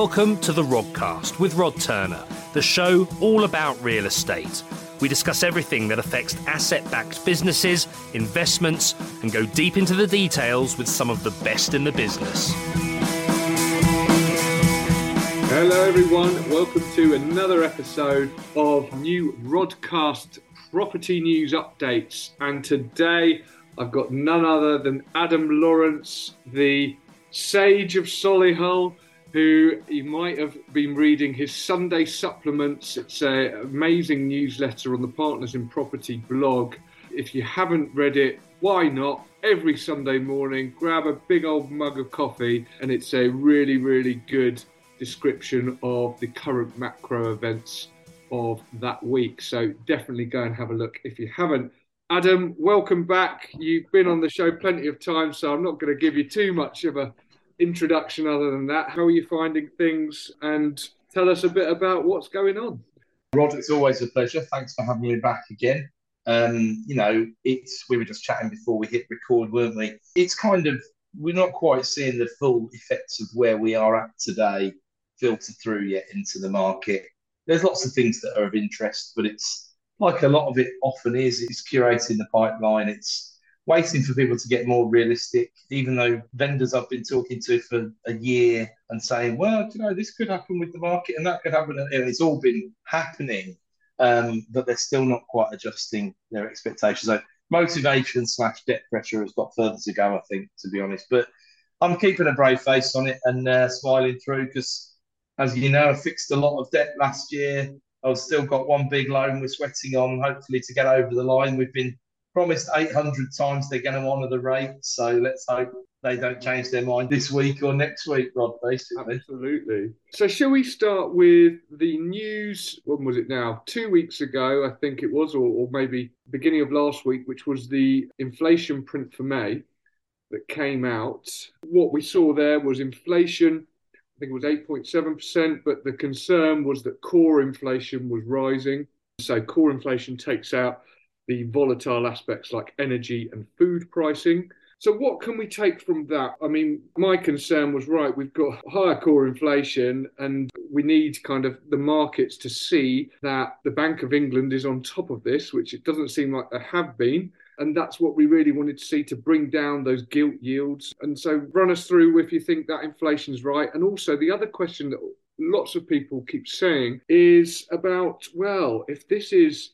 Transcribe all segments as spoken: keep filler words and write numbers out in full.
Welcome to the Rodcast with Rod Turner, the show all about real estate. We discuss everything that affects asset-backed businesses, investments, and go deep into the details with some of the best in the business. Hello everyone, welcome to another episode of new Rodcast Property News Updates. And today I've got none other than Adam Lawrence, the sage of Solihull, who you might have been reading his Sunday supplements. It's an amazing newsletter on the Partners in Property blog. If you haven't read it, why not? Every Sunday morning, grab a big old mug of coffee, and it's a really, really good description of the current macro events of that week. So definitely go and have a look if you haven't. Adam, welcome back. You've been on the show plenty of times, so I'm not going to give you too much of a introduction other than that. How are you finding things, and tell us a bit about what's going on? Rod, it's always a pleasure. Thanks for having me back again. Um, you know, it's we were just chatting before we hit record, weren't we? It's kind of, we're not quite seeing the full effects of where we are at today filter through yet into the market. There's lots of things that are of interest, but it's like a lot of it often is, it's curating the pipeline, it's waiting for people to get more realistic, even though vendors I've been talking to for a year and saying, well, you know, this could happen with the market and that could happen, and it's all been happening, um, but they're still not quite adjusting their expectations. So motivation slash debt pressure has got further to go, I think, to be honest. But I'm keeping a brave face on it and uh, smiling through because, as you know, I fixed a lot of debt last year. I've still got one big loan we're sweating on, hopefully, to get over the line. We've been promised eight hundred times they're going to honour the rate, so let's hope they don't change their mind this week or next week, Rod, basically. Absolutely. So shall we start with the news, when was it now? Two weeks ago, I think it was, or, or maybe beginning of last week, which was the inflation print for May that came out. What we saw there was inflation, I think it was eight point seven percent, but the concern was that core inflation was rising. So core inflation takes out the volatile aspects like energy and food pricing. So what can we take from that? I mean, my concern was, right, we've got higher core inflation and we need kind of the markets to see that the Bank of England is on top of this, which it doesn't seem like they have been. And that's what we really wanted to see to bring down those gilt yields. And so run us through if you think that inflation's right. And also the other question that lots of people keep saying is about, well, if this is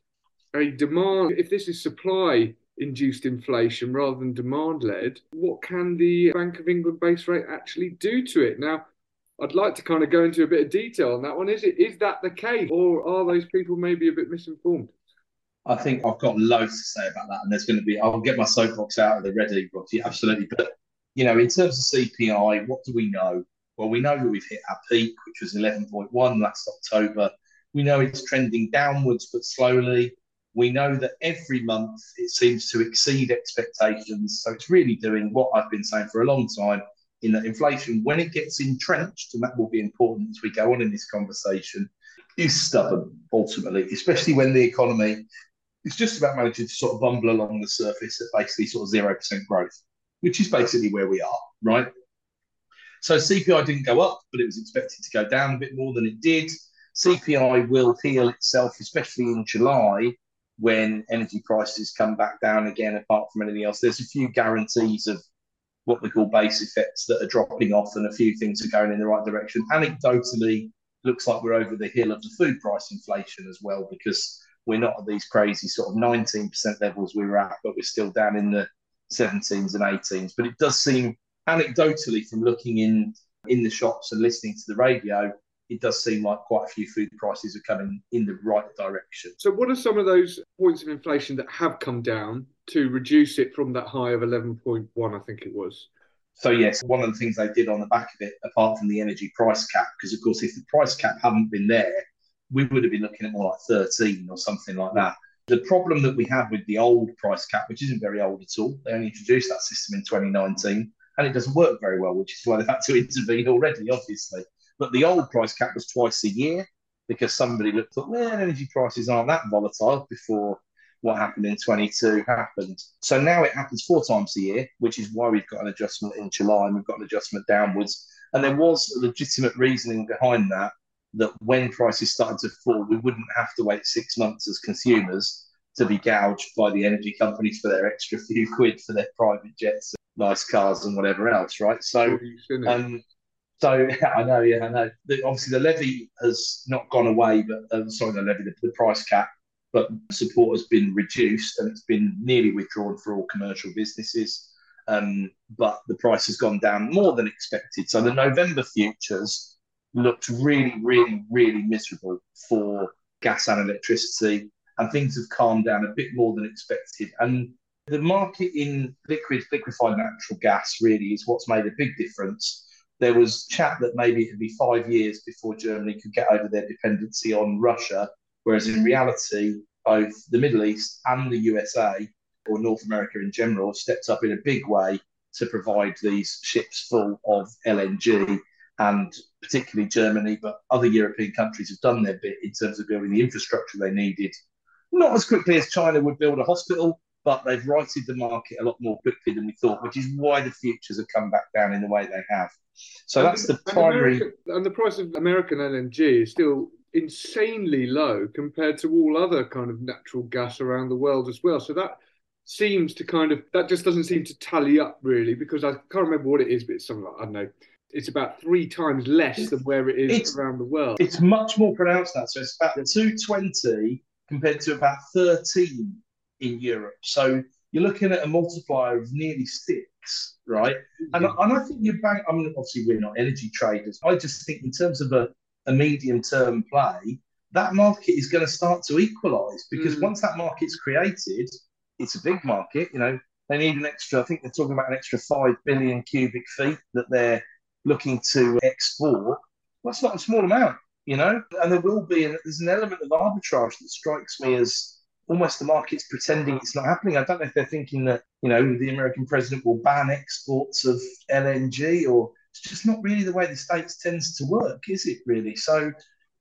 a demand, if this is supply-induced inflation rather than demand-led, what can the Bank of England base rate actually do to it? Now, I'd like to kind of go into a bit of detail on that one. Is it is that the case, or are those people maybe a bit misinformed? I think I've got loads to say about that, and there's going to be, I'll get my soapbox out of the ready, Rod, yeah, absolutely. But, you know, in terms of C P I, what do we know? Well, we know that we've hit our peak, which was eleven point one last October. We know it's trending downwards, but slowly. We know that every month it seems to exceed expectations. So it's really doing what I've been saying for a long time, in that inflation, when it gets entrenched, and that will be important as we go on in this conversation, is stubborn, ultimately, especially when the economy is just about managing to sort of bumble along the surface at basically sort of zero percent growth, which is basically where we are, right? So C P I didn't go up, but it was expected to go down a bit more than it did. C P I will heal itself, especially in July, when energy prices come back down again, apart from anything else. There's a few guarantees of what we call base effects that are dropping off, and a few things are going in the right direction. Anecdotally, looks like we're over the hill of the food price inflation as well, because we're not at these crazy sort of nineteen percent levels we were at, but we're still down in the seventeens and eighteens. But it does seem, anecdotally, from looking in, in the shops and listening to the radio, it does seem like quite a few food prices are coming in the right direction. So what are some of those points of inflation that have come down to reduce it from that high of eleven point one, I think it was? So, yes, one of the things they did on the back of it, apart from the energy price cap, because, of course, if the price cap hadn't been there, we would have been looking at more like thirteen or something like that. The problem that we had with the old price cap, which isn't very old at all, they only introduced that system in twenty nineteen, and it doesn't work very well, which is why they've had to intervene already, obviously. But the old price cap was twice a year because somebody looked at, well, energy prices aren't that volatile before what happened in twenty-two happened. So now it happens four times a year, which is why we've got an adjustment in July and we've got an adjustment downwards. And there was legitimate reasoning behind that, that when prices started to fall, we wouldn't have to wait six months as consumers to be gouged by the energy companies for their extra few quid for their private jets, and nice cars and whatever else, right? So, um, so yeah, I know, yeah, I know. The, obviously, the levy has not gone away, but um, sorry, the levy, the, the price cap, but support has been reduced and it's been nearly withdrawn for all commercial businesses. Um, but the price has gone down more than expected. So the November futures looked really, really, really miserable for gas and electricity, and things have calmed down a bit more than expected. And the market in liquid, liquefied natural gas really is what's made a big difference. There was chat that maybe it would be five years before Germany could get over their dependency on Russia, whereas in reality, both the Middle East and the U S A, or North America in general, stepped up in a big way to provide these ships full of L N G, and particularly Germany, but other European countries have done their bit in terms of building the infrastructure they needed. Not as quickly as China would build a hospital, but they've righted the market a lot more quickly than we thought, which is why the futures have come back down in the way they have. So that's the primary... America, and the price of American L N G is still insanely low compared to all other kind of natural gas around the world as well. So that seems to kind of... That just doesn't seem to tally up, really, because I can't remember what it is, but it's something like, I don't know, it's about three times less than where it is it's, around the world. It's much more pronounced now. So it's about two twenty... compared to about thirteen in Europe. So you're looking at a multiplier of nearly six, right? And, and I think your bank, I mean, obviously we're not energy traders. I just think in terms of a, a medium-term play, that market is going to start to equalise, because mm. once that market's created, it's a big market, you know. They need an extra, I think they're talking about an extra five billion cubic feet that they're looking to export. Well, that's not a small amount. You know, and there will be, and there's an element of arbitrage that strikes me as almost the market's pretending it's not happening. I don't know if they're thinking that, you know, the American president will ban exports of L N G, or it's just not really the way the States tends to work, is it really? So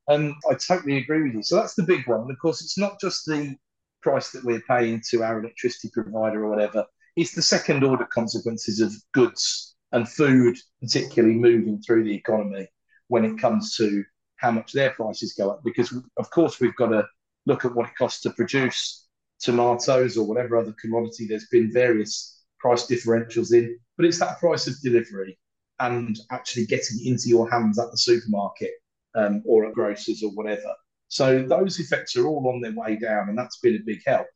um, I totally agree with you. So that's the big one. And of course, it's not just the price that we're paying to our electricity provider or whatever. It's the second order consequences of goods and food, particularly moving through the economy when it comes to how much their prices go up, because of course we've got to look at what it costs to produce tomatoes or whatever other commodity there's been various price differentials in, but it's that price of delivery and actually getting into your hands at the supermarket um, or at grocers or whatever. So those effects are all on their way down, and that's been a big help.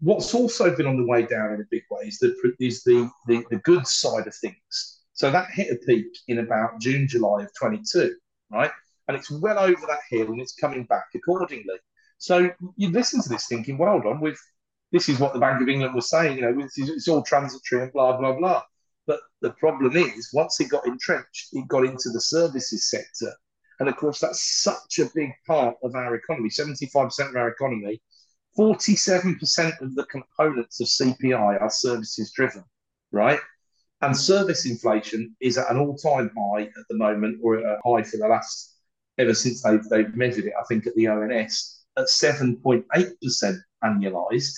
What's also been on the way down in a big way is the, is the, the, the goods side of things. So that hit a peak in about June, July of twenty-two, right? And it's well over that hill, and it's coming back accordingly. So you listen to this thinking, well, hold on, we've, this is what the Bank of England was saying, you know, it's, it's all transitory and blah, blah, blah. But the problem is, once it got entrenched, it got into the services sector. And, of course, that's such a big part of our economy, seventy-five percent of our economy. forty-seven percent of the components of C P I are services-driven, right? And service inflation is at an all-time high at the moment, or at a high for the last... ever since they've, they've measured it, I think, at the O N S, at seven point eight percent annualised.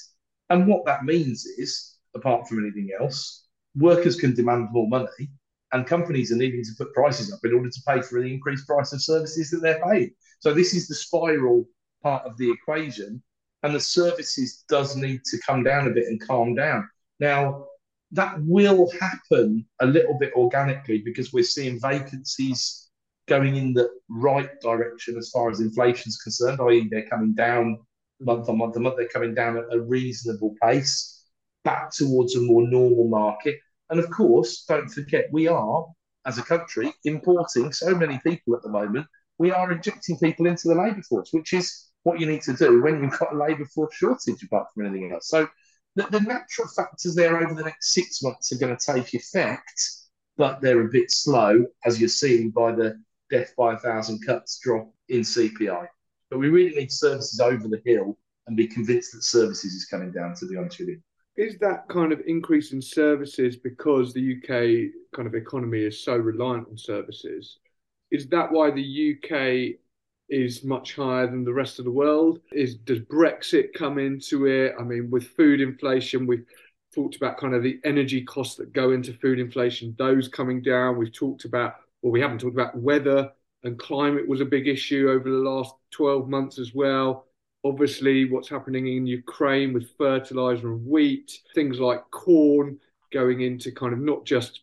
And what that means is, apart from anything else, workers can demand more money, and companies are needing to put prices up in order to pay for the increased price of services that they're paying. So this is the spiral part of the equation, and the services does need to come down a bit and calm down. Now, that will happen a little bit organically, because we're seeing vacancies going in the right direction as far as inflation is concerned, that is they're coming down month on month on month, they're coming down at a reasonable pace, back towards a more normal market. And of course, don't forget, we are, as a country, importing so many people at the moment. We are injecting people into the labour force, which is what you need to do when you've got a labour force shortage, apart from anything else. So the, the natural factors there over the next six months are going to take effect, but they're a bit slow, as you're seeing by the death by a thousand cuts drop in C P I. But we really need services over the hill and be convinced that services is coming down, to be honest with you. Is that kind of increase in services because the U K kind of economy is so reliant on services? Is that why the U K is much higher than the rest of the world. Is, does Brexit come into it? I mean, with food inflation, we've talked about kind of the energy costs that go into food inflation, those coming down. We've talked about, well, we haven't talked about weather, and climate was a big issue over the last twelve months as well. Obviously, what's happening in Ukraine with fertiliser and wheat, things like corn going into kind of not just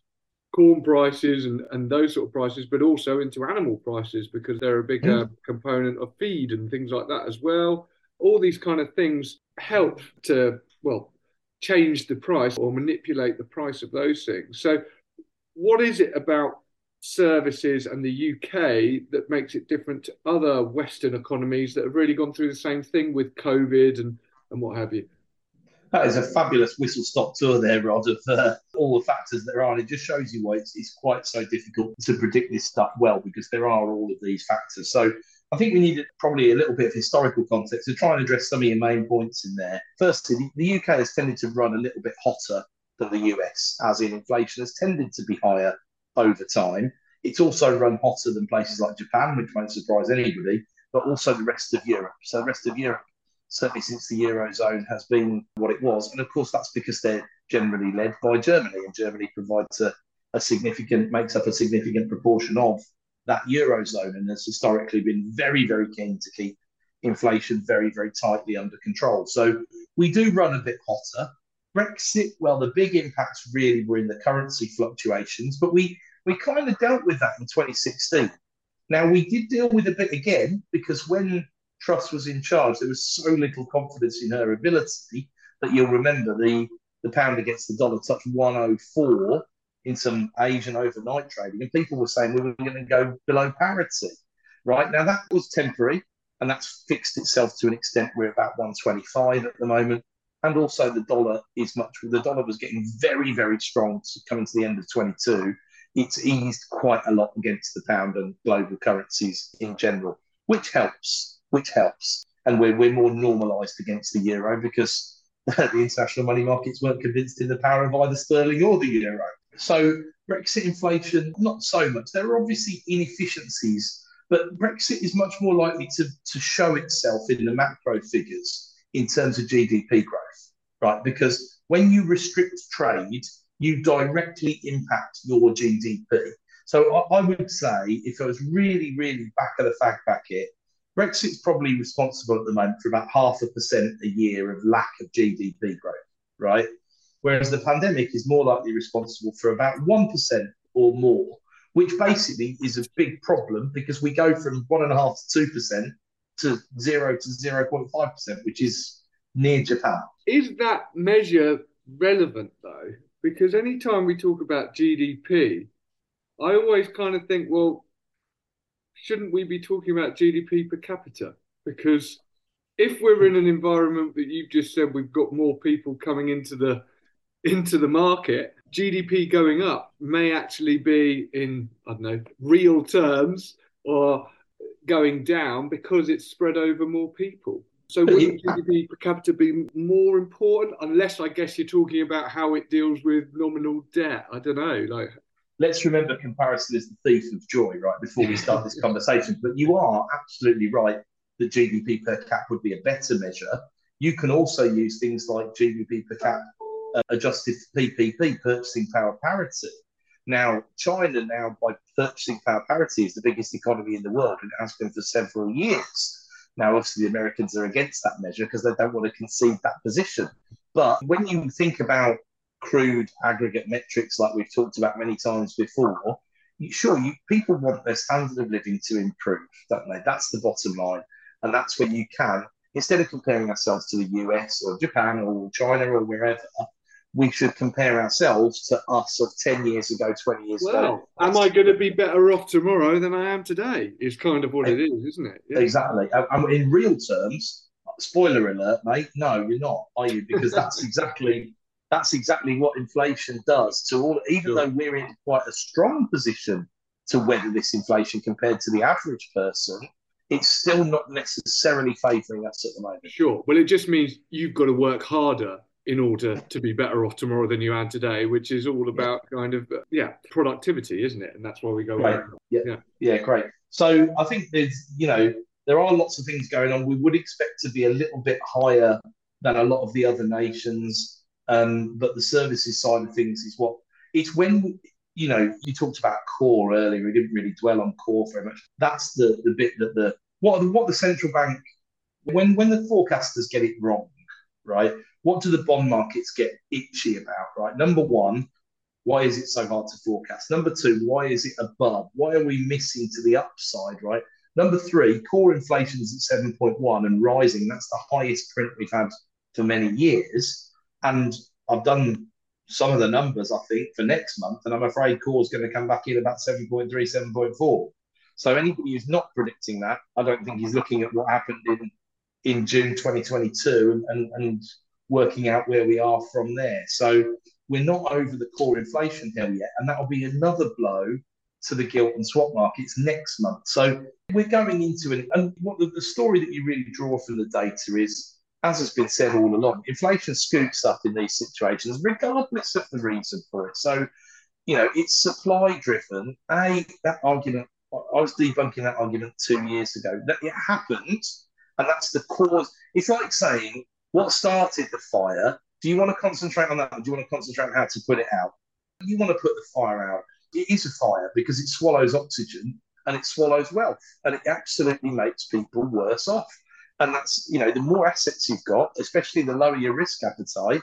corn prices and, and those sort of prices, but also into animal prices, because they're a big uh, component of feed and things like that as well. All these kind of things help to, well, change the price or manipulate the price of those things. So what is it about services and the U K that makes it different to other Western economies that have really gone through the same thing with COVID and, and what have you? That is a fabulous whistle-stop tour there, Rod, of uh, all the factors that are on. It just shows you why it's, it's quite so difficult to predict this stuff well, because there are all of these factors. So I think we need probably a little bit of historical context to try and address some of your main points in there. Firstly, the U K has tended to run a little bit hotter than the U S, as in inflation has tended to be higher over time. It's also run hotter than places like Japan, which won't surprise anybody, but also the rest of Europe. So the rest of Europe, certainly since the Eurozone, has been what it was. And of course, that's because they're generally led by Germany, and Germany provides a, a significant, makes up a significant proportion of that Eurozone, and has historically been very, very keen to keep inflation very, very tightly under control. So we do run a bit hotter. Brexit, well, the big impacts really were in the currency fluctuations, but we, we kind of dealt with that in twenty sixteen. Now, we did deal with a bit again, because when Truss was in charge, there was so little confidence in her ability that you'll remember the, the pound against the dollar touched one oh four in some Asian overnight trading, and people were saying we were going to go below parity, right? Now, that was temporary, and that's fixed itself to an extent. We're about one twenty-five at the moment, and also the dollar is much, the dollar was getting very, very strong coming to the end of twenty-two. It's eased quite a lot against the pound and global currencies in general, which helps, which helps. And we're, we're more normalised against the euro, because the international money markets weren't convinced in the power of either sterling or the euro. So Brexit inflation, not so much. There are obviously inefficiencies, but Brexit is much more likely to, to show itself in the macro figures in terms of G D P growth, right? Because when you restrict trade, you directly impact your G D P. So I, I would say, if I was really, really back of the fag packet, Brexit's probably responsible at the moment for about half a percent a year of lack of G D P growth, right? Whereas the pandemic is more likely responsible for about one percent or more, which basically is a big problem, because we go from one point five percent to two percent to zero to zero point five percent, which is near Japan. Is that measure relevant, though? Because any time we talk about G D P, I always kind of think, well, shouldn't we be talking about G D P per capita? Because if we're in an environment that you've just said we've got more people coming into the into the market, G D P going up may actually be in, I don't know, real terms, or going down because it's spread over more people. So wouldn't G D P per capita be more important? Unless, I guess, you're talking about how it deals with nominal debt. I don't know. Like, let's remember comparison is the thief of joy, right, before we start this conversation. But you are absolutely right that G D P per cap would be a better measure. You can also use things like G D P per cap Uh, adjusted for P P P, purchasing power parity. Now, China now, by purchasing power parity, is the biggest economy in the world, and it has been for several years. Now, obviously, the Americans are against that measure because they don't want to concede that position. But when you think about crude aggregate metrics like we've talked about many times before, sure, you, people want their standard of living to improve, don't they? That's the bottom line. And that's when you can, instead of comparing ourselves to the U S or Japan or China or wherever, we should compare ourselves to us of ten years ago, twenty years well, ago. Well, am I going to be better off tomorrow than I am today is kind of what it, it is, isn't it? Yeah. Exactly. And in real terms, spoiler alert, mate, no, you're not, are you? Because that's exactly that's exactly what inflation does to all, even sure. though we're in quite a strong position to weather this inflation compared to the average person, it's still not necessarily favouring us at the moment. Sure. Well, it just means you've got to work harder in order to be better off tomorrow than you are today, which is all about kind of, yeah, productivity, isn't it? And that's why we go right. Yeah. yeah, yeah, great. So I think there's, you know, there are lots of things going on. We would expect to be a little bit higher than a lot of the other nations, um, but the services side of things is what it's when, you know, you talked about core earlier. We didn't really dwell on core very much. That's the, the bit that the what the, what the central bank, when when the forecasters get it wrong, right? What do the bond markets get itchy about, right? Number one, why is it so hard to forecast? Number two, why is it above? Why are we missing to the upside, right? Number three, core inflation's at seven point one and rising. That's the highest print we've had for many years. And I've done some of the numbers, I think, for next month, and I'm afraid core's going to come back in about seven point three, seven point four. So anybody who's not predicting that, I don't think he's looking at what happened in, in June twenty twenty-two and, and, and working out where we are from there. So we're not over the core inflation hill yet, and that'll be another blow to the gilt and swap markets next month. So we're going into it, and what the, the story that you really draw from the data is, as has been said all along, inflation scoops up in these situations, regardless of the reason for it. So, you know, it's supply driven. A, that argument, I was debunking that argument two years ago, that it happened, and that's the cause. It's like saying, what started the fire? Do you want to concentrate on that, or do you want to concentrate on how to put it out? You want to put the fire out. It is a fire because it swallows oxygen and it swallows wealth, and it absolutely makes people worse off. And that's, you know, the more assets you've got, especially the lower your risk appetite,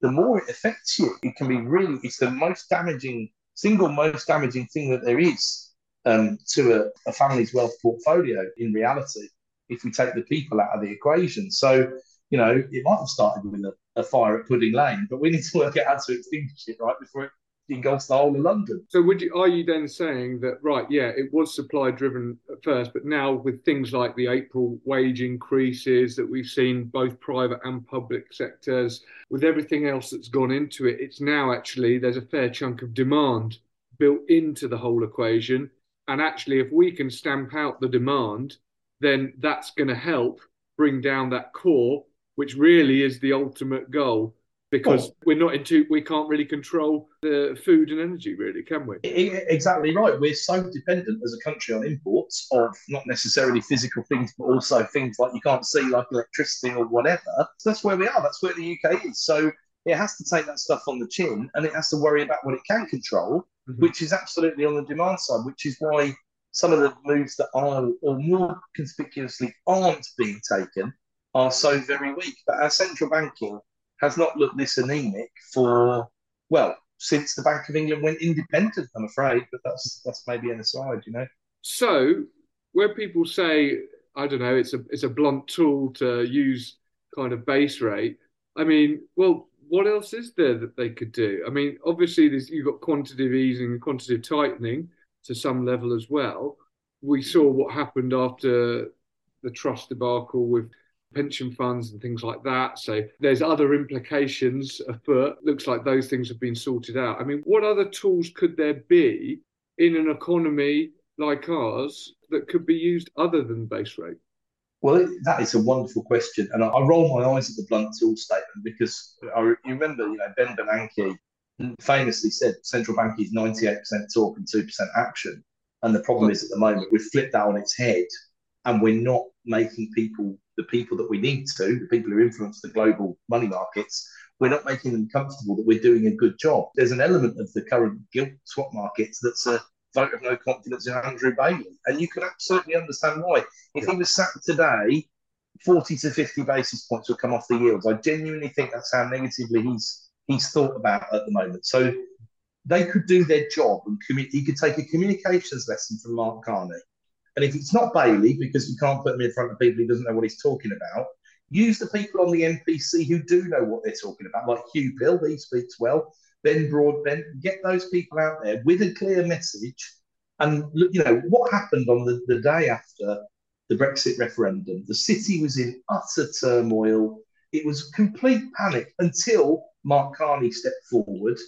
the more it affects you. It can be really, it's the most damaging, single most damaging thing that there is um, to a, a family's wealth portfolio in reality, if we take the people out of the equation. So, you know, it might have started with a, a fire at Pudding Lane, but we need to work out how to extinguish it right before it engulfs the whole of London. So would you, are you then saying that, right, yeah, it was supply-driven at first, but now with things like the April wage increases that we've seen, both private and public sectors, with everything else that's gone into it, it's now actually there's a fair chunk of demand built into the whole equation. And actually, if we can stamp out the demand, then that's going to help bring down that core, which really is the ultimate goal, because oh. we're not into, we can't really control the food and energy, really, can we? Exactly right. We're so dependent as a country on imports of not necessarily physical things, but also things like you can't see, like electricity or whatever. That's where we are. That's where the U K is. So it has to take that stuff on the chin, and it has to worry about what it can control, mm-hmm. which is absolutely on the demand side, which is why some of the moves that are, or more conspicuously aren't being taken, are so very weak. But our central banking has not looked this anemic for, well, since the Bank of England went independent, I'm afraid, but that's that's maybe an aside, you know. So where people say, I don't know, it's a it's a blunt tool to use kind of base rate, I mean, well, what else is there that they could do? I mean, obviously there's, you've got quantitative easing and quantitative tightening to some level as well. We saw what happened after the trust debacle with pension funds and things like that. So there's other implications afoot. Looks like those things have been sorted out. I mean, what other tools could there be in an economy like ours that could be used other than base rate? Well, that is a wonderful question. And I, I roll my eyes at the blunt tool statement because I you remember, you know, Ben Bernanke famously said central bank is ninety-eight percent talk and two percent action. And the problem is at the moment we've flipped that on its head, and we're not making people, the people that we need to, the people who influence the global money markets, we're not making them comfortable that we're doing a good job. There's an element of the current gilt swap markets that's a vote of no confidence in Andrew Bailey. And you can absolutely understand why. If he was sacked today, forty to fifty basis points will come off the yields. I genuinely think that's how negatively he's he's thought about at the moment. So they could do their job, and commu- he could take a communications lesson from Mark Carney. And if it's not Bailey, because you can't put him in front of people who doesn't know what he's talking about, use the people on the M P C who do know what they're talking about, like Hugh Pill, he speaks well, Ben Broadbent, get those people out there with a clear message. And, you know, what happened on the, the day after the Brexit referendum? The city was in utter turmoil. It was complete panic until Mark Carney stepped forward,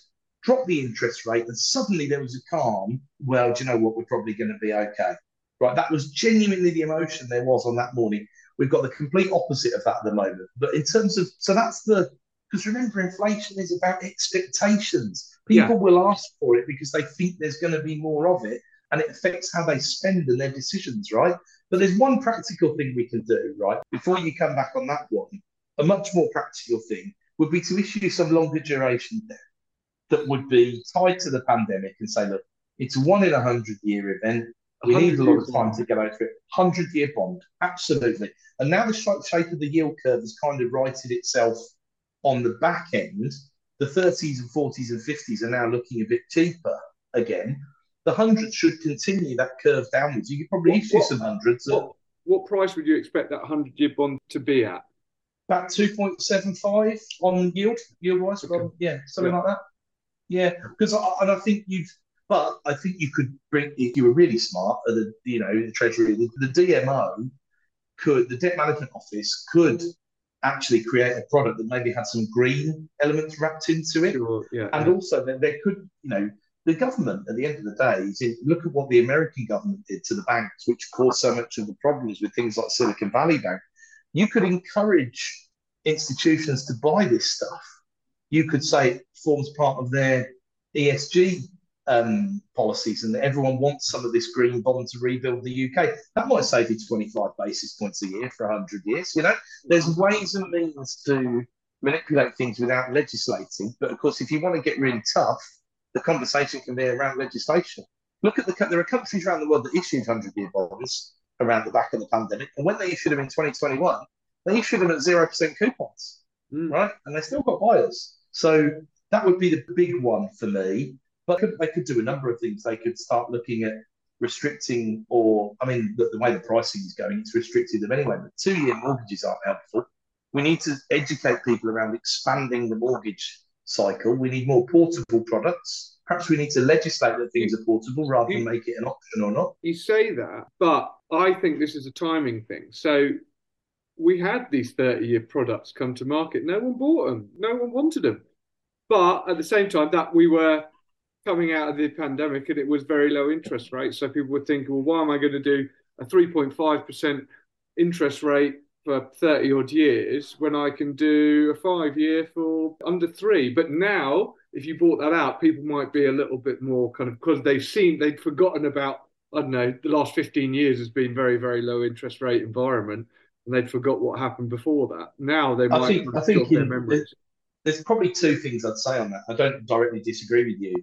dropped the interest rate, and suddenly there was a calm. Well, do you know what? We're probably going to be okay. Right, that was genuinely the emotion there was on that morning. We've got the complete opposite of that at the moment. But in terms of, so that's the, because remember, inflation is about expectations. People yeah. will ask for it because they think there's going to be more of it. and it affects how they spend and their decisions, right? But there's one practical thing we can do, right? Before you come back on that one, a much more practical thing would be to issue some longer duration debt that would be tied to the pandemic and say, look, it's one in a hundred year event. We need a lot of time to get over it. hundred-year bond, absolutely. And now the shape of the yield curve has kind of righted itself on the back end. The thirties and forties and fifties are now looking a bit cheaper again. The hundreds should continue that curve downwards. You could probably what, issue what, some hundreds. What, at, what price would you expect that hundred-year bond to be at? About two point seven five on yield, yield-wise. Okay. Yeah, something yeah. like that. Yeah, because I, and I think you've... But I think you could bring, if you were really smart, the you know the Treasury, the, the D M O could, the Debt Management Office could actually create a product that maybe had some green elements wrapped into it. Sure, yeah, and yeah. also there, there could, you know, the government at the end of the day, is in, look at what the American government did to the banks, which caused so much of the problems with things like Silicon Valley Bank. You could encourage institutions to buy this stuff. You could say it forms part of their E S G Um, policies, and everyone wants some of this green bond to rebuild the U K. That might save you twenty-five basis points a year for hundred years. You know, there's ways and means to manipulate things without legislating. But of course, if you want to get really tough, the conversation can be around legislation. Look at the there are countries around the world that issued hundred-year bonds around the back of the pandemic, and when they issued them in twenty twenty-one, they issued them at zero percent coupons, mm. right? And they still got buyers. So that would be the big one for me. But they could do a number of things. They could start looking at restricting, or, I mean, the, the way the pricing is going, it's restricted them anyway. But two-year mortgages aren't helpful. We need to educate people around expanding the mortgage cycle. We need more portable products. Perhaps we need to legislate that things are portable rather than make it an option or not. You say that, but I think this is a timing thing. So we had these thirty-year products come to market. No one bought them. No one wanted them. But at the same time, that we were... coming out of the pandemic, and it was very low interest rate. So people were thinking, well, why am I going to do a three point five percent interest rate for thirty odd years when I can do a five year for under three? But now, if you bought that out, people might be a little bit more kind of, because they've seen, they've forgotten about, I don't know, the last fifteen years has been very, very low interest rate environment, and they'd forgot what happened before that. Now they might I think, I think in, their memories. There's probably two things I'd say on that. I don't directly disagree with you.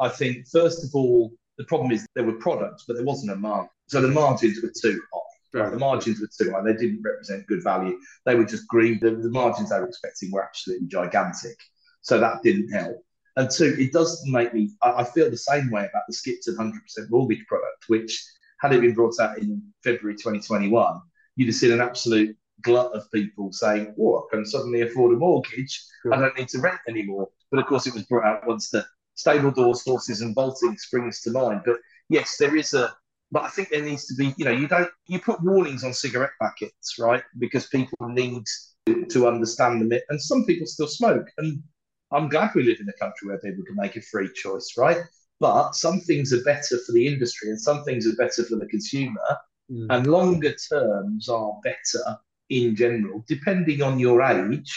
I think, first of all, the problem is there were products, but there wasn't a margin. So the margins were too high. Right? The margins were too high. They didn't represent good value. They were just green. The, the margins they were expecting were absolutely gigantic. So that didn't help. And two, it does make me, I, I feel the same way about the skipped and hundred percent mortgage product, which had it been brought out in February twenty twenty-one, you'd have seen an absolute glut of people saying, oh, I can suddenly afford a mortgage. Sure. I don't need to rent anymore. But of course, it was brought out once the stable doors, horses and bolting springs to mind. But yes, there is a, but I think there needs to be, you know, you don't, you put warnings on cigarette packets, right? Because people need to, to understand them. And some people still smoke. And I'm glad we live in a country where people can make a free choice, right? But some things are better for the industry and some things are better for the consumer. Mm. And longer terms are better in general, depending on your age.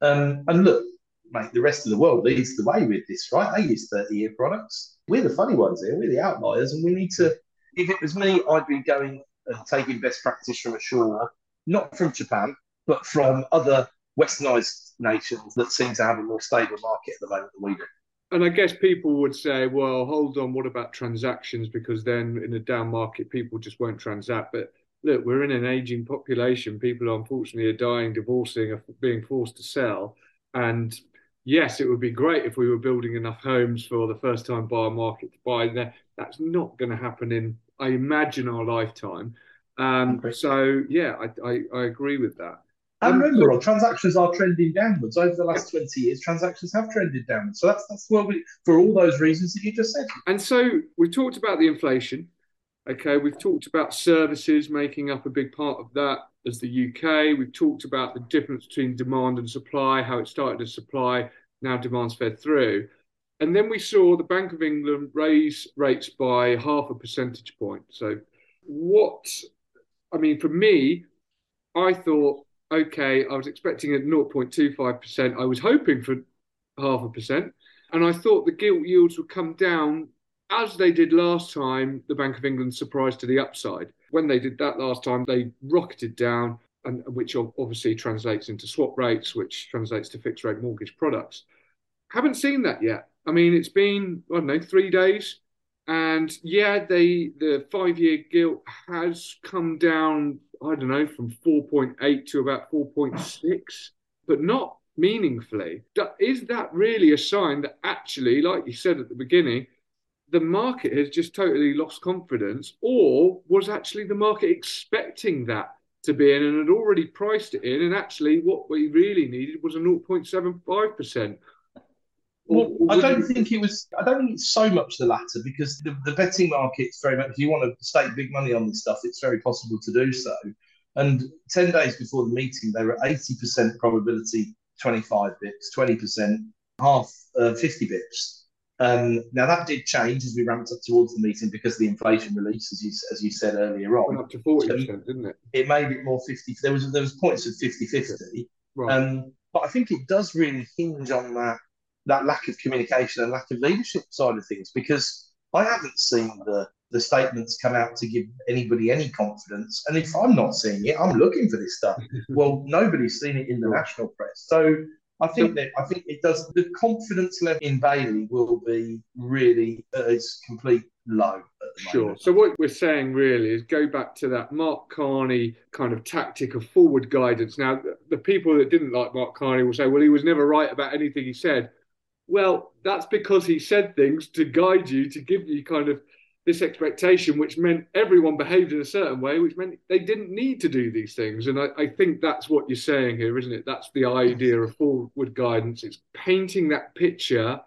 Um, and look, mate, the rest of the world leads the way with this, right? They use thirty-year products. We're the funny ones here. We're the outliers, and we need to... If it was me, I'd be going and taking best practice from ashore, not from Japan, but from other westernised nations that seem to have a more stable market at the moment than we do. And I guess people would say, well, hold on, what about transactions? Because then in a down market, people just won't transact. But look, we're in an ageing population. People, unfortunately, are dying, divorcing, are being forced to sell. And... yes, it would be great if we were building enough homes for the first-time buyer market to buy there. That's not going to happen in, I imagine, our lifetime. Um, okay. So, yeah, I, I, I agree with that. And um, remember, Rob, transactions are trending downwards. Over the last twenty years, transactions have trended downwards. So that's that's well, for all those reasons that you just said. And so we've talked about the inflation. Okay, we've talked about services making up a big part of that as the U K. We've talked about the difference between demand and supply, how it started as supply, now demand's fed through. And then we saw the Bank of England raise rates by half a percentage point. So what, I mean, for me, I thought, okay, I was expecting at zero point two five percent. I was hoping for half a percent. And I thought the gilt yields would come down As they did last time, the Bank of England surprised to the upside. When they did that last time, they rocketed down, and which obviously translates into swap rates, which translates to fixed rate mortgage products. Haven't seen that yet. I mean, it's been, I don't know, three days. And yeah, they, the five-year gilt has come down, I don't know, from four point eight to about four point six, but not meaningfully. Is that really a sign that actually, like you said at the beginning, the market has just totally lost confidence, or was actually the market expecting that to be in and had already priced it in, and actually what we really needed was a zero point seven five percent? Well, I don't think it was, I don't think it's so much the latter, because the, the betting market's very much, if you want to stake big money on this stuff, it's very possible to do so. And ten days before the meeting, they were eighty percent probability, twenty-five bips, twenty percent, half, uh, fifty bips. Um, now, that did change as we ramped up towards the meeting because of the inflation release, as you, as you said earlier on. It went up to forty percent, so didn't it? It made it more fifty. There was, there was points of fifty-fifty. Right. Um, but I think it does really hinge on that, that lack of communication and lack of leadership side of things, because I haven't seen the, the statements come out to give anybody any confidence. And if I'm not seeing it, I'm looking for this stuff. Well, nobody's seen it in the national press. So... I think that I think it does. The confidence level in Bailey will be really at its complete low at the moment. Sure. So what we're saying really is go back to that Mark Carney kind of tactic of forward guidance. Now, the people that didn't like Mark Carney will say, well, he was never right about anything he said. Well, that's because he said things to guide you, to give you kind of this expectation, which meant everyone behaved in a certain way, which meant they didn't need to do these things. And I, I think that's what you're saying here, isn't it? That's the idea of forward guidance. It's painting that picture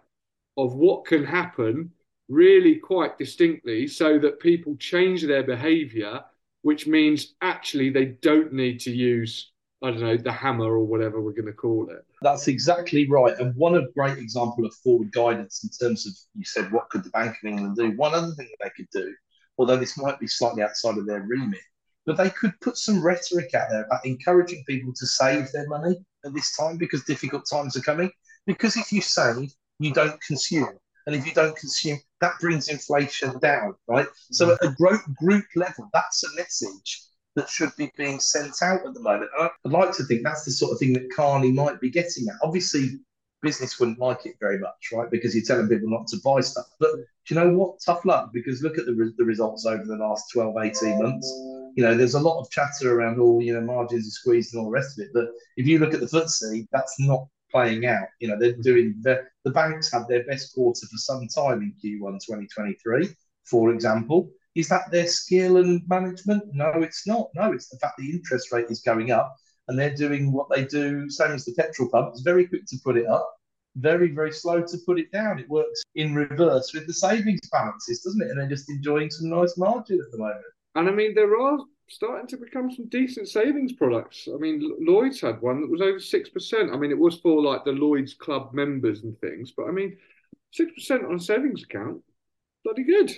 of what can happen really quite distinctly so that people change their behaviour, which means actually they don't need to use, I don't know, the hammer or whatever we're going to call it. That's exactly right. And one of great example of forward guidance in terms of, you said, what could the Bank of England do? One other thing they could do, although this might be slightly outside of their remit, but they could put some rhetoric out there about encouraging people to save their money at this time because difficult times are coming. Because if you save, you don't consume. And if you don't consume, that brings inflation down, right? So at a group, group level, that's a message that should be being sent out at the moment. And I'd like to think that's the sort of thing that Carney might be getting at. Obviously, business wouldn't like it very much, right? Because you're telling people not to buy stuff. But do you know what? Tough luck, because look at the, re- the results over the last twelve, eighteen months. You know, there's a lot of chatter around all, you know, margins are squeezed and all the rest of it. But if you look at the footsie, that's not playing out. You know, they're doing, the, the banks had their best quarter for some time in Q one twenty twenty-three, for example. Is that their skill and management? No, it's not. No, it's the fact the interest rate is going up and they're doing what they do, same as the petrol pump. It's very quick to put it up, very, very slow to put it down. It works in reverse with the savings balances, doesn't it? And they're just enjoying some nice margin at the moment. And I mean, there are starting to become some decent savings products. I mean, Lloyds had one that was over six percent. I mean, it was for like the Lloyds Club members and things, but I mean, six percent on a savings account. Bloody good.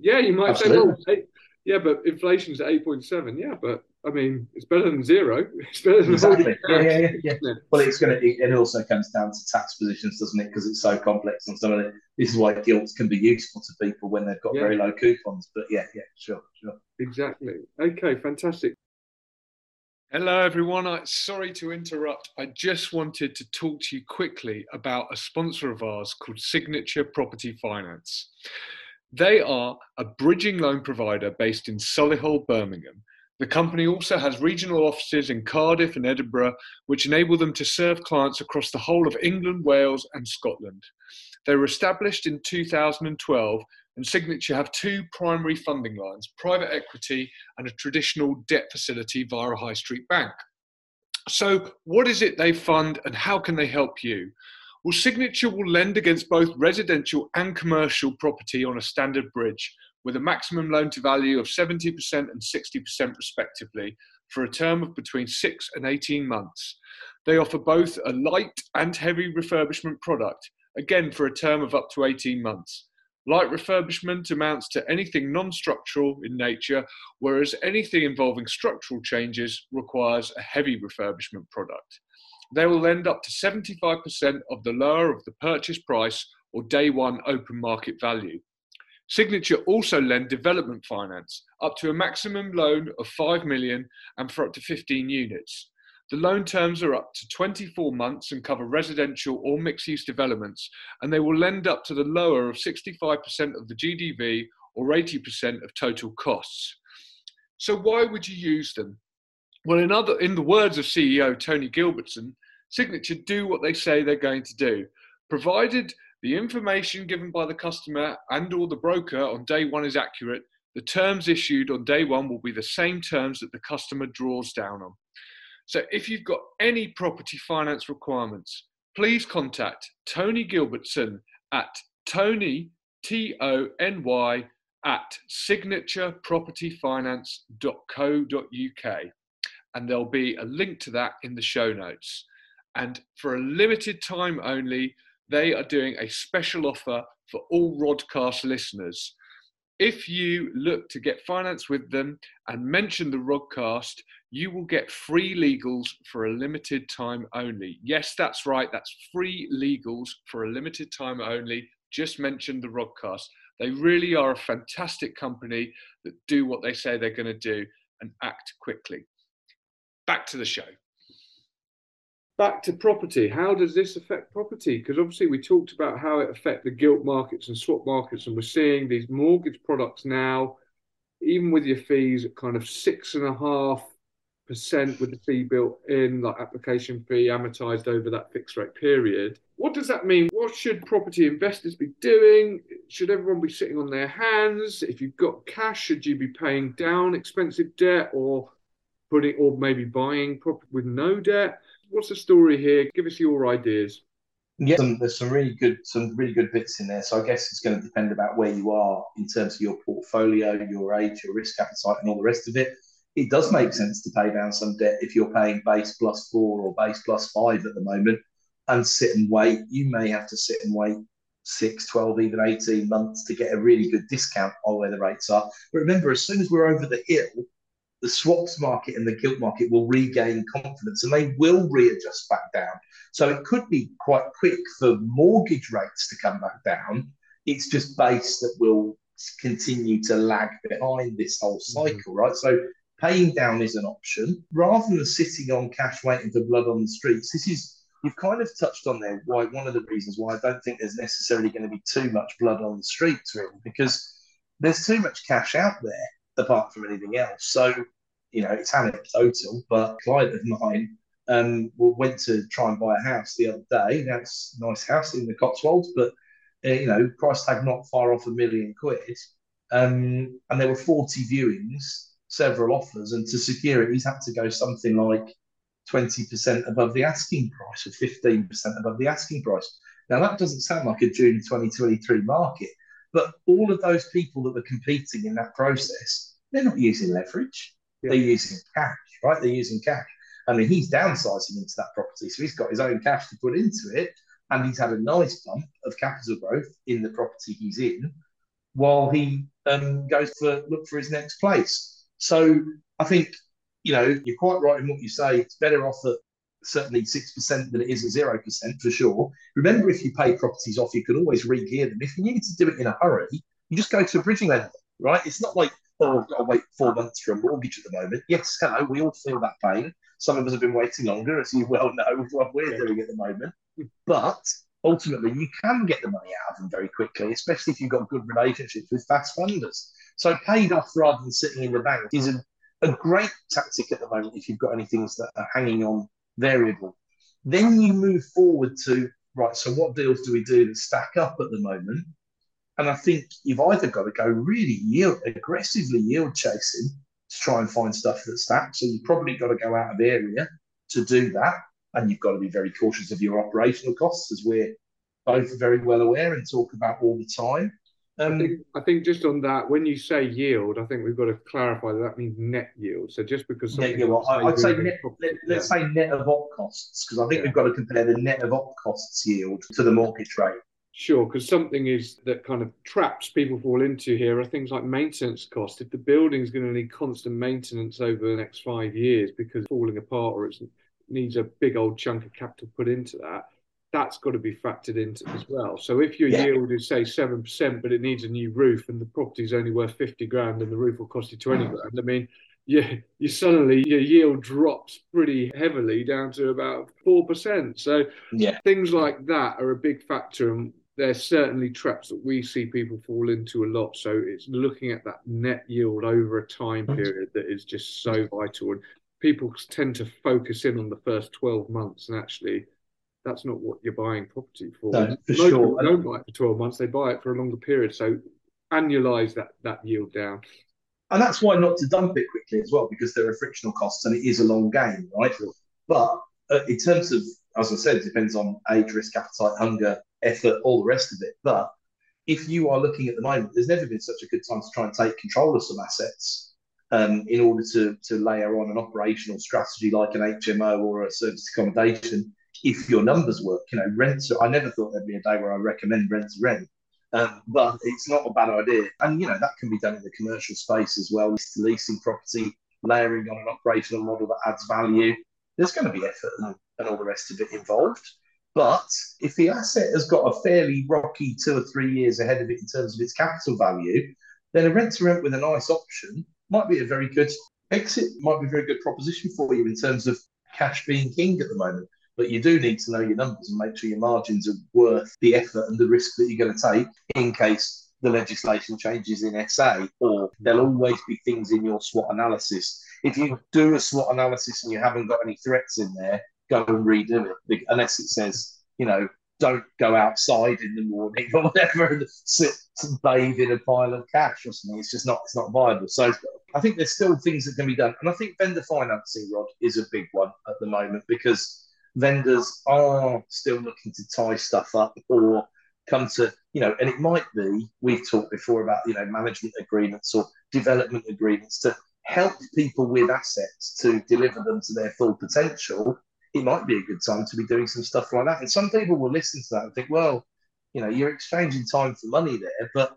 Yeah, you might Absolutely. say, well, eight, yeah, but inflation's at eight point seven. Yeah, but I mean, it's better than zero. It's better than exactly. Yeah, yeah, yeah, yeah. Yeah. Well, it's going to, it also comes down to tax positions, doesn't it? Because it's so complex and some of it. This is why gilts can be useful to people when they've got yeah. very low coupons. But yeah, yeah, sure, sure. Exactly. Okay, fantastic. Hello, everyone. I, sorry to interrupt. I just wanted to talk to you quickly about a sponsor of ours called Signature Property Finance. They are a bridging loan provider based in Solihull, Birmingham. The company also has regional offices in Cardiff and Edinburgh, which enable them to serve clients across the whole of England, Wales, and Scotland. They were established in two thousand twelve, and Signature have two primary funding lines, private equity and a traditional debt facility via a high street bank. So what is it they fund and how can they help you? Well, Signature will lend against both residential and commercial property on a standard bridge with a maximum loan to value of seventy percent and sixty percent respectively for a term of between six and eighteen months. They offer both a light and heavy refurbishment product, again for a term of up to eighteen months. Light refurbishment amounts to anything non-structural in nature, whereas anything involving structural changes requires a heavy refurbishment product. They will lend up to seventy-five percent of the lower of the purchase price or day one open market value. Signature also lend development finance up to a maximum loan of five million and for up to fifteen units. The loan terms are up to twenty-four months and cover residential or mixed-use developments, and they will lend up to the lower of sixty-five percent of the G D V or eighty percent of total costs. So why would you use them? Well, in, other, in the words of C E O Tony Gilbertson, Signature do what they say they're going to do, provided the information given by the customer and or the broker on day one is accurate. The terms issued on day one will be the same terms that the customer draws down on. So if you've got any property finance requirements, please contact Tony Gilbertson at Tony, T O N Y, at signature property finance dot co dot U K. And there'll be a link to that in the show notes. And for a limited time only, they are doing a special offer for all Rodcast listeners. If you look to get finance with them and mention the Rodcast, you will get free legals for a limited time only. Yes, that's right. That's free legals for a limited time only. Just mention the Rodcast. They really are a fantastic company that do what they say they're going to do and act quickly. Back to the show. Back to property. How does this affect property? Because obviously we talked about how it affects the gilt markets and swap markets, and we're seeing these mortgage products now, even with your fees, at kind of six and a half percent with the fee built in, like application fee amortized over that fixed rate period. What does that mean? What should property investors be doing? Should everyone be sitting on their hands? If you've got cash, should you be paying down expensive debt or putting, or maybe buying property with no debt? What's the story here? Give us your ideas. Yeah, some, there's some really good, some really good bits in there. So I guess it's going to depend about where you are in terms of your portfolio, your age, your risk appetite, and all the rest of it. It does make sense to pay down some debt if you're paying base plus four or base plus five at the moment, and sit and wait. You may have to sit and wait six, twelve, even eighteen months to get a really good discount on where the rates are. But remember, as soon as we're over the hill, the swaps market and the gilt market will regain confidence and they will readjust back down. So it could be quite quick for mortgage rates to come back down. It's just base that will continue to lag behind this whole cycle, right? So paying down is an option. Rather than sitting on cash waiting for blood on the streets, this is, you've kind of touched on there why one of the reasons why I don't think there's necessarily going to be too much blood on the streets, really, because there's too much cash out there apart from anything else. So, you know, it's anecdotal, but a client of mine um, went to try and buy a house the other day. Now, it's a nice house in the Cotswolds, but, uh, you know, price tag not far off a million quid. Um, and there were forty viewings, several offers, and to secure it, he's had to go something like twenty percent above the asking price or fifteen percent above the asking price. Now, that doesn't sound like a June twenty twenty-three market, but all of those people that were competing in that process, they're not using leverage. Yeah. They're using cash, right? They're using cash. I mean, he's downsizing into that property, so he's got his own cash to put into it, and he's had a nice bump of capital growth in the property he's in while he um, goes to look for his next place. So I think, you know, you're quite right in what you say. It's better off at certainly six percent than it is at zero percent, for sure. Remember, if you pay properties off, you can always re-gear them. If you need to do it in a hurry, you just go to a bridging lender, right? It's not like, oh, I've got to wait four months for a mortgage at the moment. Yes, hello, we all feel that pain. Some of us have been waiting longer, as you well know, with what we're doing at the moment. But ultimately, you can get the money out of them very quickly, especially if you've got good relationships with fast funders. So paid off rather than sitting in the bank is a, a great tactic at the moment if you've got any things that are hanging on variable. Then you move forward to, right, so what deals do we do that stack up at the moment? And I think you've either got to go really yield, aggressively yield chasing to try and find stuff that stacks. So you've probably got to go out of area to do that. And you've got to be very cautious of your operational costs, as we're both very well aware and talk about all the time. Um, I, think, I think just on that, when you say yield, I think we've got to clarify that that means net yield. So just because... Net yield, I, I'd say net, net, let's yeah. say net of op costs, because I think yeah. we've got to compare the net of op costs yield to the mortgage rate. Sure, because something is that kind of traps people fall into here are things like maintenance costs. If the building's going to need constant maintenance over the next five years because it's falling apart or it needs a big old chunk of capital put into that, that's got to be factored into as well. So if your yeah. yield is, say, seven percent, but it needs a new roof and the property's only worth fifty grand and the roof will cost you twenty grand, I mean, yeah, you suddenly, your yield drops pretty heavily down to about four percent. So yeah. things like that are a big factor, and they're certainly traps that we see people fall into a lot. So it's looking at that net yield over a time period that is just so vital. And people tend to focus in on the first twelve months, and actually that's not what you're buying property for. No, for Most sure. They don't buy it for twelve months, they buy it for a longer period. So annualise that, that yield down. And that's why not to dump it quickly as well, because there are frictional costs and it is a long game, right? But uh, in terms of, as I said, it depends on age, risk, appetite, hunger, effort, all the rest of it. But if you are looking at the moment, there's never been such a good time to try and take control of some assets um, in order to, to layer on an operational strategy like an H M O or a service accommodation. If your numbers work, you know, rents are, I never thought there'd be a day where I recommend rent to rent, um, but it's not a bad idea. And, you know, that can be done in the commercial space as well, leasing property, layering on an operational model that adds value. There's going to be effort and, and all the rest of it involved. But if the asset has got a fairly rocky two or three years ahead of it in terms of its capital value, then a rent to rent with a nice option might be a very good exit, might be a very good proposition for you in terms of cash being king at the moment. But you do need to know your numbers and make sure your margins are worth the effort and the risk that you're going to take in case the legislation changes in S A, or there'll always be things in your SWOT analysis. If you do a SWOT analysis and you haven't got any threats in there, go and redo it, unless it says, you know, don't go outside in the morning or whatever and sit and bathe in a pile of cash or something. It's just not, it's not viable. So I think there's still things that can be done. And I think vendor financing, Rod, is a big one at the moment, because vendors are still looking to tie stuff up or come to, you know, and it might be, we've talked before about, you know, management agreements or development agreements to help people with assets to deliver them to their full potential. It might be a good time to be doing some stuff like that. And some people will listen to that and think, well, you know, you're exchanging time for money there. But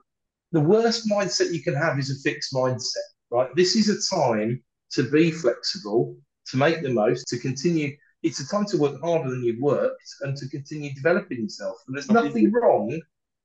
the worst mindset you can have is a fixed mindset, right? This is a time to be flexible, to make the most, to continue. It's a time to work harder than you've worked and to continue developing yourself. And there's nothing wrong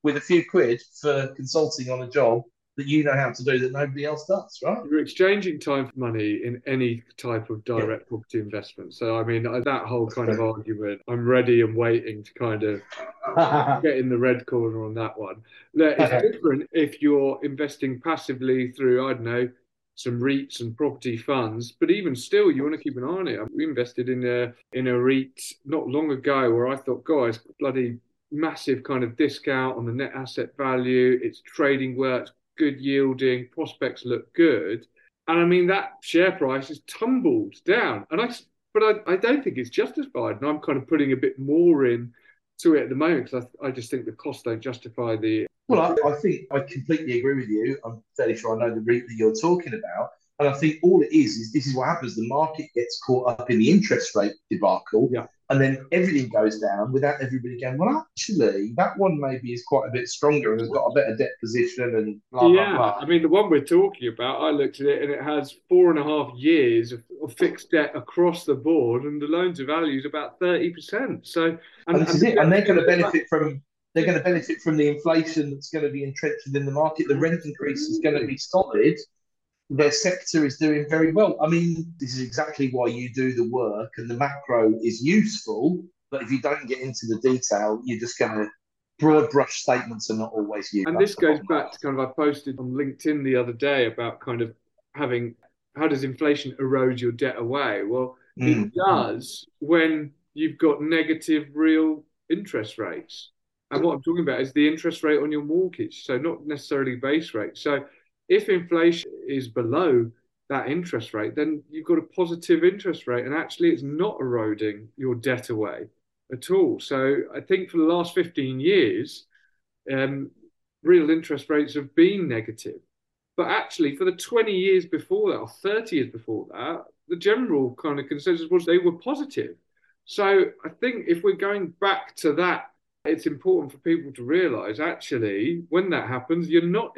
with a few quid for consulting on a job that you know how to do that nobody else does, right? You're exchanging time for money in any type of direct yeah. property investment. So, I mean, that whole kind of argument, I'm ready and waiting to kind of get in the red corner on that one. It's different if you're investing passively through, I don't know, some REITs and property funds, but even still, you want to keep an eye on it. We invested in a in a REIT not long ago where I thought, guys, bloody massive kind of discount on the net asset value. It's trading works, good yielding, prospects look good. And I mean, that share price has tumbled down. And I, but I, I don't think it's justified. And I'm kind of putting a bit more in to it at the moment because I, I just think the costs don't justify the... Well, I, I think I completely agree with you. I'm fairly sure I know the REIT that you're talking about. And I think all it is, is this is what happens. The market gets caught up in the interest rate debacle. Yeah. And then everything goes down without everybody going, well, actually, that one maybe is quite a bit stronger and has got a better debt position and blah, yeah. blah, blah. I mean, the one we're talking about, I looked at it and it has four and a half years of, of fixed debt across the board and the loan to value is about thirty percent. So, and, and this and is it. And they're going to benefit from... They're going to benefit from the inflation that's going to be entrenched within the market. The rent increase is going to be solid. Their sector is doing very well. I mean, this is exactly why you do the work, and the macro is useful, but if you don't get into the detail, you're just going to... Broad brush statements are not always useful. And this goes back to kind of, I posted on LinkedIn the other day about kind of having, how does inflation erode your debt away? Well, mm. it does when you've got negative real interest rates. And what I'm talking about is the interest rate on your mortgage, so not necessarily base rate. So if inflation is below that interest rate, then you've got a positive interest rate, and actually it's not eroding your debt away at all. So I think for the last fifteen years, um, real interest rates have been negative. But actually for the twenty years before that, or thirty years before that, the general kind of consensus was they were positive. So I think if we're going back to that, it's important for people to realise, actually, when that happens, you're not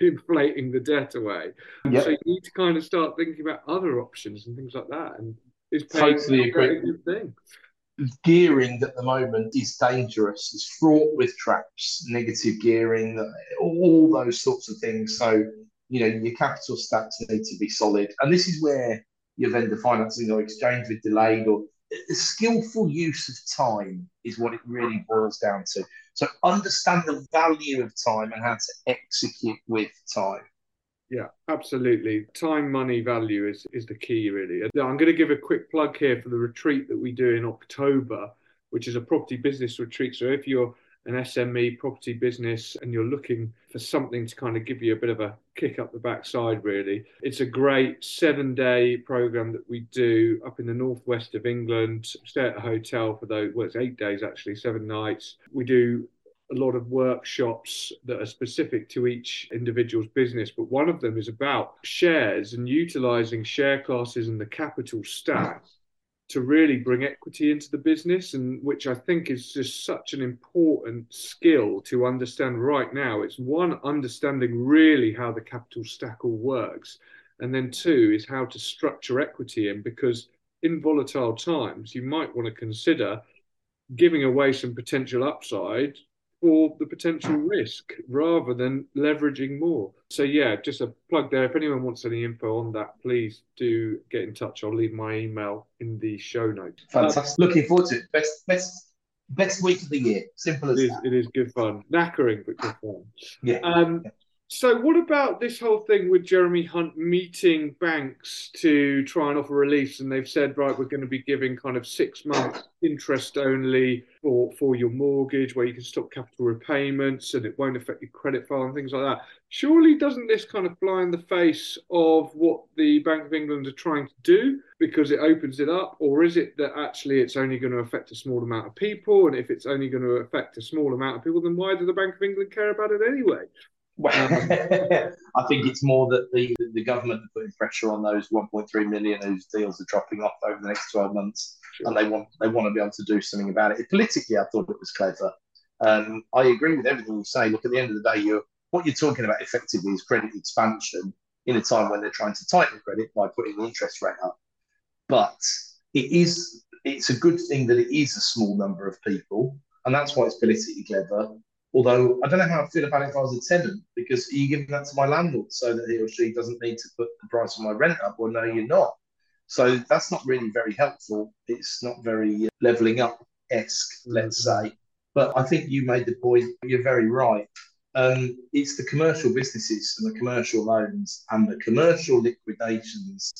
inflating the debt away. Yep. So you need to kind of start thinking about other options and things like that. And it's totally a great thing. gearing at the moment is dangerous. It's fraught with traps, negative gearing, all those sorts of things. So, you know, your capital stacks need to be solid. And this is where your vendor financing or exchange with delayed or skillful use of time is what it really boils down to. So understand the value of time and how to execute with time. Yeah, absolutely. Time, money, value is, is the key, really. And I'm going to give a quick plug here for the retreat that we do in October, which is a property business retreat. So if you're an S M E property business and you're looking for something to kind of give you a bit of a kick up the backside, really, it's a great seven-day program that we do up in the northwest of England. Stay at a hotel for those, well, it's eight days, actually, seven nights. We do a lot of workshops that are specific to each individual's business, but one of them is about shares and utilising share classes and the capital stack to really bring equity into the business, and which I think is just such an important skill to understand right now. It's one, understanding really how the capital stack all works, and then two is how to structure equity in, because in volatile times you might want to consider giving away some potential upside for the potential risk rather than leveraging more. So yeah, just a plug there. If anyone wants any info on that, please do get in touch. I'll leave my email in the show notes. Fantastic. Um, Looking forward to it. Best best best week of the year. Simple as it is, that. It is good fun. Knackering, but good fun. Yeah. Um, yeah. So what about this whole thing with Jeremy Hunt meeting banks to try and offer relief? And they've said, right, we're going to be giving kind of six months interest only for, for your mortgage, where you can stop capital repayments and it won't affect your credit file and things like that. Surely doesn't this kind of fly in the face of what the Bank of England are trying to do, because it opens it up? Or is it that actually it's only going to affect a small amount of people? And if it's only going to affect a small amount of people, then why does the Bank of England care about it anyway? Well, I think it's more that the, the government are putting pressure on those one point three million whose deals are dropping off over the next twelve months, sure. and they want they want to be able to do something about it. Politically, I thought it was clever. Um, I agree with everything you say. Look, at the end of the day, you're, what you're talking about effectively is credit expansion in a time when they're trying to tighten credit by putting the interest rate up. But it is it's a good thing that it is a small number of people, and that's why it's politically clever. Although I don't know how I'd feel about it if I was a tenant, because are you giving that to my landlord so that he or she doesn't need to put the price of my rent up? Well, no, you're not. So that's not really very helpful. It's not very levelling up-esque, let's say. But I think you made the point, you're very right. Um, it's the commercial businesses and the commercial loans and the commercial liquidations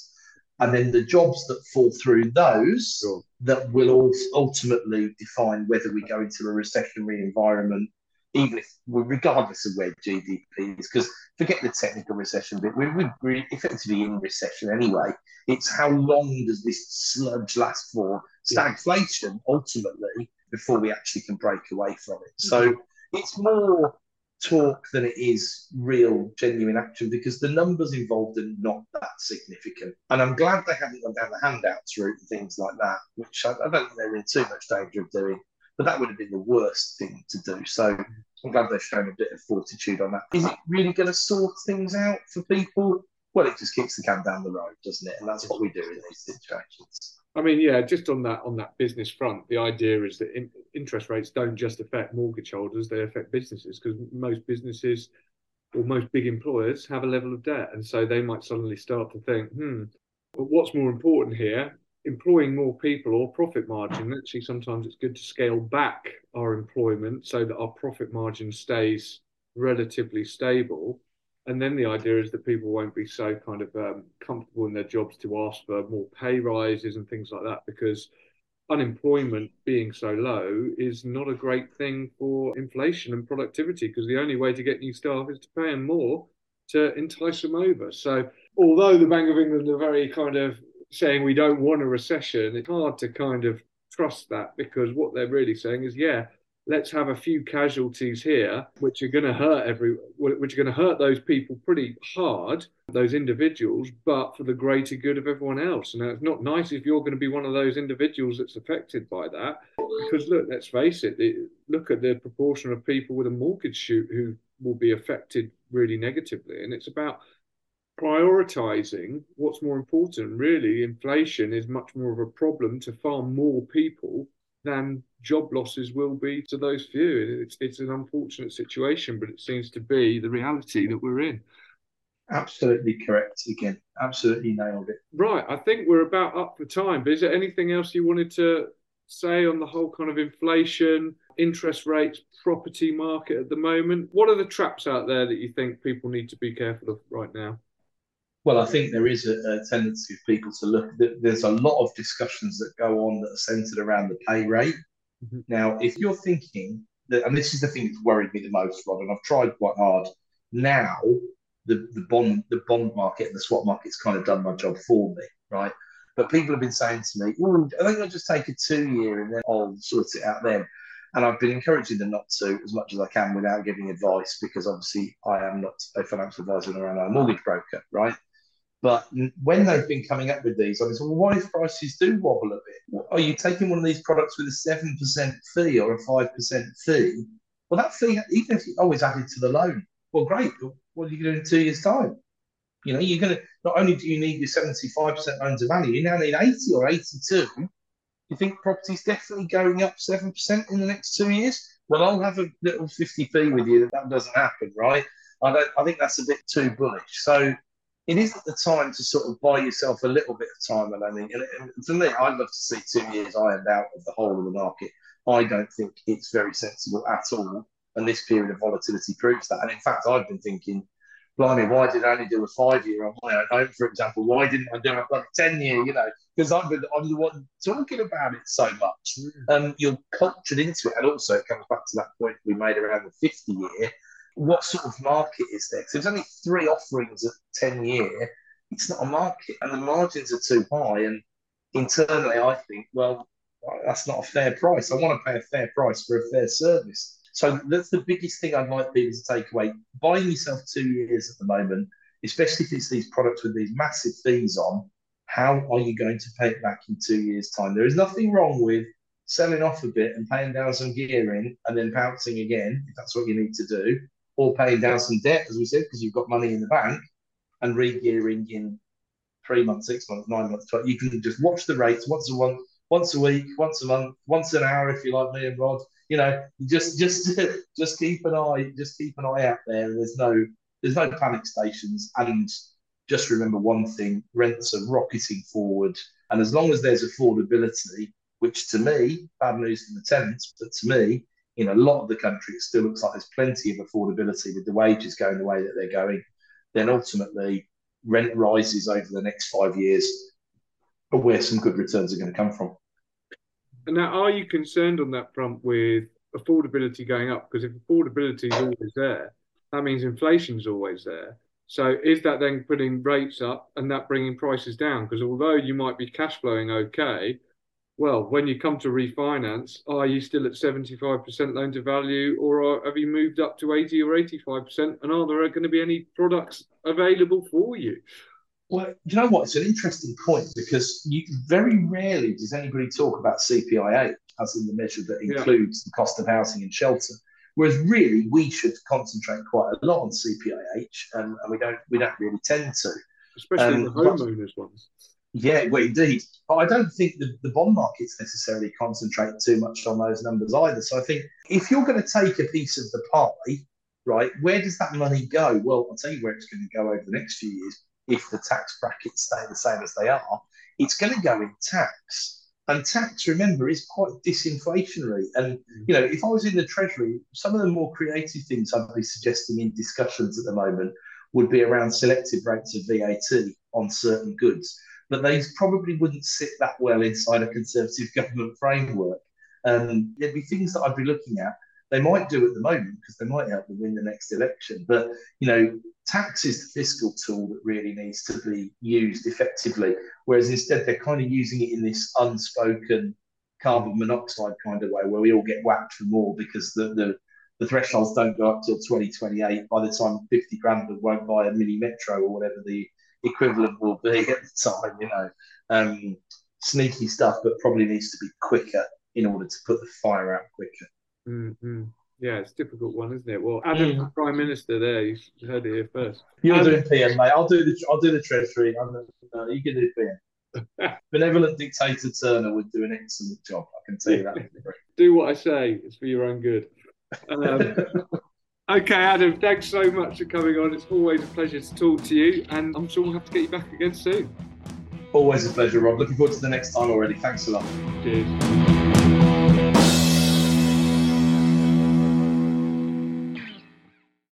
and then the jobs that fall through those sure. that will ultimately define whether we go into a recessionary environment, even if, regardless of where G D P is, because forget the technical recession bit, we're, we're effectively in recession anyway. It's how long does this sludge last for? Stagflation, ultimately, before we actually can break away from it. So it's more talk than it is real, genuine action, because the numbers involved are not that significant. And I'm glad they haven't gone down the handouts route and things like that, which I, I don't think they're in too much danger of doing. But that would have been the worst thing to do. So I'm glad they've shown a bit of fortitude on that. Is it really going to sort things out for people? Well, it just kicks the can down the road, doesn't it? And that's what we do in these situations. I mean, yeah, just on that on that business front, the idea is that in, interest rates don't just affect mortgage holders, they affect businesses, because most businesses or most big employers have a level of debt. And so they might suddenly start to think, hmm, but what's more important here? Employing more people or profit margin? Actually, sometimes it's good to scale back our employment so that our profit margin stays relatively stable. And then the idea is that people won't be so kind of um, comfortable in their jobs to ask for more pay rises and things like that, because unemployment being so low is not a great thing for inflation and productivity, because the only way to get new staff is to pay them more to entice them over. So although the Bank of England are very kind of saying we don't want a recession, it's hard to kind of trust that, because what they're really saying is, yeah, let's have a few casualties here, which are going to hurt every, which are going to hurt those people pretty hard, those individuals, but for the greater good of everyone else. Now, it's not nice if you're going to be one of those individuals that's affected by that, because look, let's face it, look at the proportion of people with a mortgage shoot who will be affected really negatively. And it's about prioritising what's more important. Really, inflation is much more of a problem to far more people than job losses will be to those few. It's, it's an unfortunate situation, but it seems to be the reality that we're in. Absolutely correct again. Absolutely nailed it. Right. I think we're about up for time, but is there anything else you wanted to say on the whole kind of inflation, interest rates, property market at the moment? What are the traps out there that you think people need to be careful of right now? Well, I think there is a, a tendency of people to look. There's a lot of discussions that go on that are centered around the pay rate. Mm-hmm. Now, if you're thinking that, and this is the thing that's worried me the most, Rod, and I've tried quite hard. Now, the, the bond the bond market and the swap market's kind of done my job for me, right? But people have been saying to me, "Well, I think I'll just take a two-year and then I'll sort it out then." And I've been encouraging them not to as much as I can without giving advice, because obviously I am not a financial advisor and I'm a mortgage broker, right? But when they've been coming up with these, I was, well, what if prices do wobble a bit? Are you taking one of these products with a seven percent fee or a five percent fee? Well, that fee, even if it's always added to the loan, well, great. What are you going to do in two years' time? You know, you're going to, not only do you need your seventy-five percent loan to value, you now need eighty or eighty-two. You think property's definitely going up seven percent in the next two years? Well, I'll have a little fifty p with you that that doesn't happen, right? I don't, I think that's a bit too bullish. So it isn't the time to sort of buy yourself a little bit of time, I don't think. And for me, I'd love to see two years ironed out of the whole of the market. I don't think it's very sensible at all. And this period of volatility proves that. And in fact, I've been thinking, blimey, why did I only do a five-year on my own home, for example? Why didn't I do a like, ten-year, you know? Because I'm, I'm the one talking about it so much. Um, you're cultured into it. And also, it comes back to that point we made around the fifty-year. What sort of market is there? Because there's only three offerings at ten-year. It's not a market. And the margins are too high. And internally, I think, well, that's not a fair price. I want to pay a fair price for a fair service. So that's the biggest thing I might be able to take away. Buying yourself two years at the moment, especially if it's these products with these massive fees on, how are you going to pay it back in two years' time? There is nothing wrong with selling off a bit and paying down some gearing and then pouncing again, if that's what you need to do, or paying down some debt, as we said, because you've got money in the bank, and re-gearing in three months, six months, nine months. twelve. You can just watch the rates once a month, once a week, once a month, once an hour, if you like me and Rod. You know, just just just keep an eye, just keep an eye out there. There's no there's no panic stations, and just remember one thing: rents are rocketing forward, and as long as there's affordability, which to me, bad news for the tenants, but to me, in a lot of the country, it still looks like there's plenty of affordability with the wages going the way that they're going. Then ultimately, rent rises over the next five years, are where some good returns are going to come from. And now, are you concerned on that front with affordability going up? Because if affordability is always there, that means inflation is always there. So is that then putting rates up and that bringing prices down? Because although you might be cash flowing okay, well, when you come to refinance, are you still at seventy-five percent loan to value, or are, have you moved up to eighty or eighty-five percent? And are there going to be any products available for you? Well, you know what? It's an interesting point, because you, very rarely does anybody talk about C P I H as in the measure that includes yeah. the cost of housing and shelter. Whereas really we should concentrate quite a lot on C P I H, and, and we don't we don't really tend to, especially um, the homeowners but, ones. Yeah, well, indeed. But I don't think the, the bond markets necessarily concentrate too much on those numbers either. So I think if you're going to take a piece of the pie, right, where does that money go? Well, I'll tell you where it's going to go over the next few years. If the tax brackets stay the same as they are, it's going to go in tax. And tax, remember, is quite disinflationary. And, you know, if I was in the Treasury, some of the more creative things I'd be suggesting in discussions at the moment would be around selective rates of V A T on certain goods. But they probably wouldn't sit that well inside a Conservative government framework. Um, there'd be things that I'd be looking at. They might do at the moment because they might help them win the next election. But, you know, tax is the fiscal tool that really needs to be used effectively, whereas instead they're kind of using it in this unspoken carbon monoxide kind of way where we all get whacked for more because the, the, the thresholds don't go up till twenty twenty-eight. By the time fifty grand won't buy a mini metro or whatever the equivalent will be at the time, you know. Um, sneaky stuff, but probably needs to be quicker in order to put the fire out quicker. Mm-hmm. Yeah, it's a difficult one, isn't it? Well, Adam, mm. Prime Minister, there, you heard it here first. You're um, doing P M, mate. I'll do the I'll do the Treasury. I'm, uh, you can do P M. Benevolent dictator Turner would do an excellent job, I can tell you that. Do what I say, it's for your own good. Um, okay, Adam, thanks so much for coming on. It's always a pleasure to talk to you, and I'm sure we'll have to get you back again soon. Always a pleasure, Rob. Looking forward to the next time already. Thanks a lot. Cheers.